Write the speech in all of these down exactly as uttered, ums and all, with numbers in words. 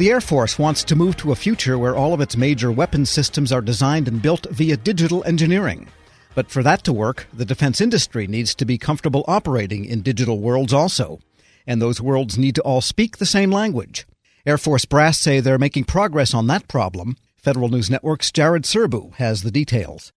The Air Force wants to move to a future where all of its major weapon systems are designed and built via digital engineering. But for that to work, the defense industry needs to be comfortable operating in digital worlds also. And those worlds need to all speak the same language. Air Force brass say they're making progress on that problem. Federal News Network's Jared Serbu has the details.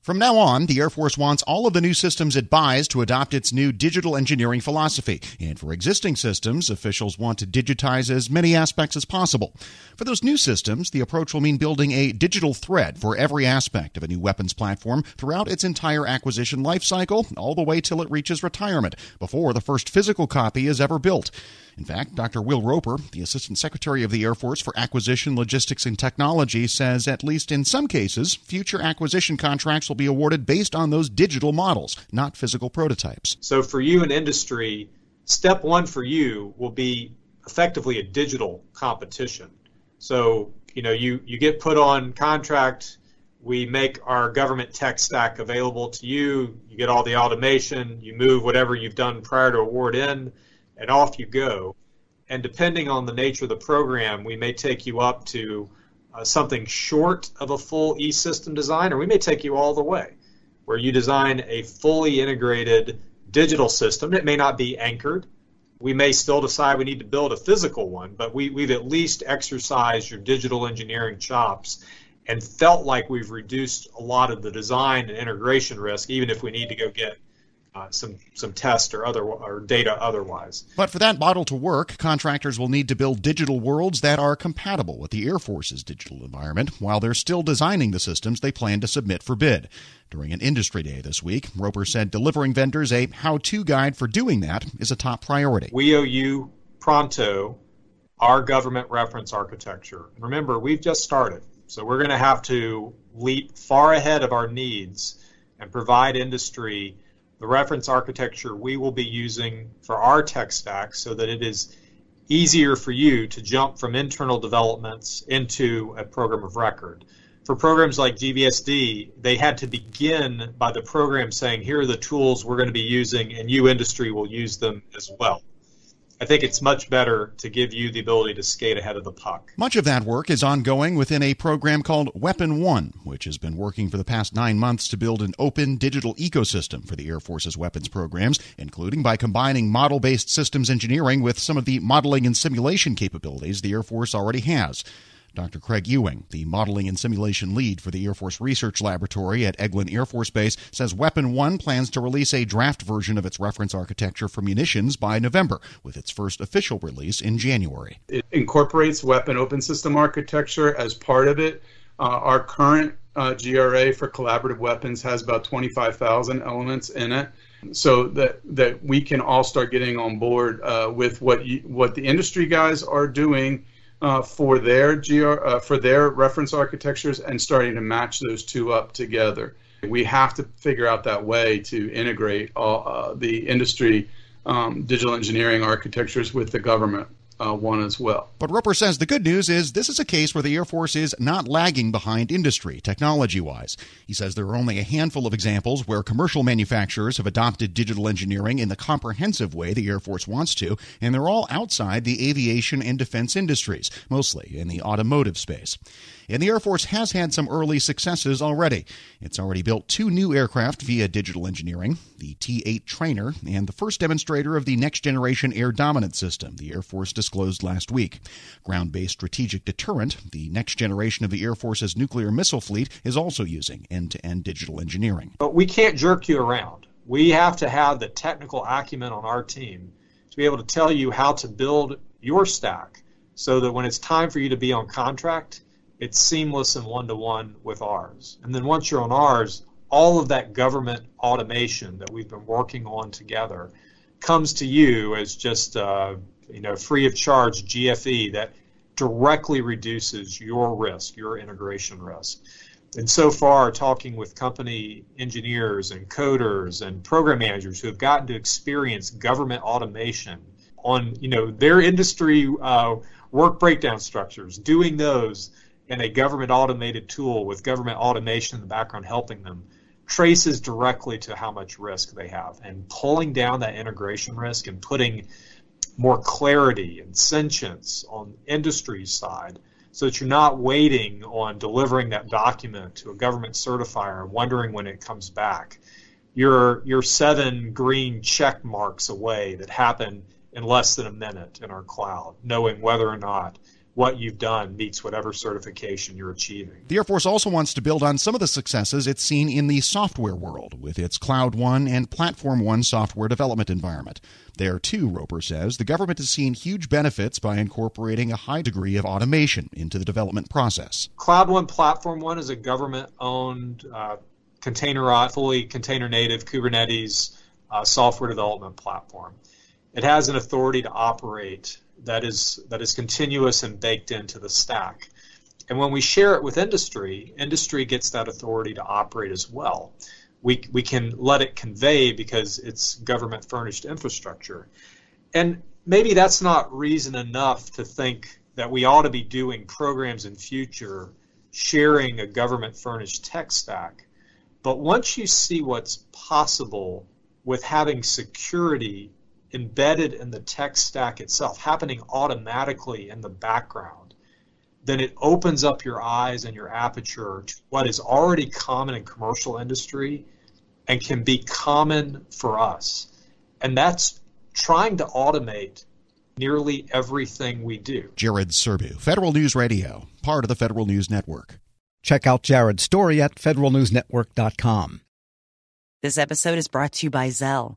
From now on, the Air Force wants all of the new systems it buys to adopt its new digital engineering philosophy. And for existing systems, officials want to digitize as many aspects as possible. For those new systems, the approach will mean building a digital thread for every aspect of a new weapons platform throughout its entire acquisition lifecycle, all the way till it reaches retirement, before the first physical copy is ever built. In fact, Doctor Will Roper, the Assistant Secretary of the Air Force for Acquisition, Logistics, and Technology, says at least in some cases, future acquisition contracts will be awarded based on those digital models, not physical prototypes. So for you in industry, step one for you will be effectively a digital competition. So, you know, you, you get put on contract, we make our government tech stack available to you, you get all the automation, you move whatever you've done prior to award in, and off you go. And depending on the nature of the program, we may take you up to uh, something short of a full e-system design, or we may take you all the way, where you design a fully integrated digital system. It may not be anchored. We may still decide we need to build a physical one, but we, we've at least exercised your digital engineering chops and felt like we've reduced a lot of the design and integration risk, even if we need to go get Uh, some some test or other or data otherwise. But for that model to work, contractors will need to build digital worlds that are compatible with the Air Force's digital environment while they're still designing the systems they plan to submit for bid. During an industry day this week, Roper said delivering vendors a how-to guide for doing that is a top priority. We owe you pronto our government reference architecture. And remember, we've just started, so we're going to have to leap far ahead of our needs and provide industry the reference architecture we will be using for our tech stack so that it is easier for you to jump from internal developments into a program of record. For programs like G B S D, they had to begin by the program saying, here are the tools we're going to be using, and you, industry, will use them as well. I think it's much better to give you the ability to skate ahead of the puck. Much of that work is ongoing within a program called Weapon One, which has been working for the past nine months to build an open digital ecosystem for the Air Force's weapons programs, including by combining model-based systems engineering with some of the modeling and simulation capabilities the Air Force already has. Doctor Craig Ewing, the modeling and simulation lead for the Air Force Research Laboratory at Eglin Air Force Base, says Weapon One plans to release a draft version of its reference architecture for munitions by November, with its first official release in January. It incorporates weapon open system architecture as part of it. Uh, our current uh, G R A for collaborative weapons has about twenty-five thousand elements in it, so that, that we can all start getting on board uh, with what you, what the industry guys are doing Uh, for their G R, uh, for their reference architectures and starting to match those two up together. We have to figure out that way to integrate all, uh, the industry um, digital engineering architectures with the government Uh, one as well. But Roper says the good news is this is a case where the Air Force is not lagging behind industry, technology-wise. He says there are only a handful of examples where commercial manufacturers have adopted digital engineering in the comprehensive way the Air Force wants to, and they're all outside the aviation and defense industries, mostly in the automotive space. And the Air Force has had some early successes already. It's already built two new aircraft via digital engineering, the T eight trainer and the first demonstrator of the next-generation air dominance system the Air Force disclosed last week. Ground-based strategic deterrent, the next generation of the Air Force's nuclear missile fleet, is also using end-to-end digital engineering. But we can't jerk you around. We have to have the technical acumen on our team to be able to tell you how to build your stack so that when it's time for you to be on contract, it's seamless and one-to-one with ours. And then once you're on ours, all of that government automation that we've been working on together comes to you as just uh, you know, free of charge G F E that directly reduces your risk, your integration risk. And so far, talking with company engineers and coders and program managers who have gotten to experience government automation on you know their industry uh, work breakdown structures, doing those, and a government automated tool with government automation in the background helping them, traces directly to how much risk they have. And pulling down that integration risk and putting more clarity and sentience on the industry side, so that you're not waiting on delivering that document to a government certifier and wondering when it comes back. You're, you're seven green check marks away that happen in less than a minute in our cloud, knowing whether or not what you've done meets whatever certification you're achieving. The Air Force also wants to build on some of the successes it's seen in the software world with its Cloud One and Platform One software development environment. There, too, Roper says, the government has seen huge benefits by incorporating a high degree of automation into the development process. Cloud One, Platform One is a government-owned, uh, container, fully container-native Kubernetes uh, software development platform. It has an authority to operate that is that is continuous and baked into the stack. And when we share it with industry, industry gets that authority to operate as well. We, we can let it convey because it's government-furnished infrastructure. And maybe that's not reason enough to think that we ought to be doing programs in future sharing a government-furnished tech stack. But once you see what's possible with having security embedded in the tech stack itself, happening automatically in the background, then it opens up your eyes and your aperture to what is already common in commercial industry and can be common for us. And that's trying to automate nearly everything we do. Jared Serbu, Federal News Radio, part of the Federal News Network. Check out Jared's story at federal news network dot com. This episode is brought to you by Zelle.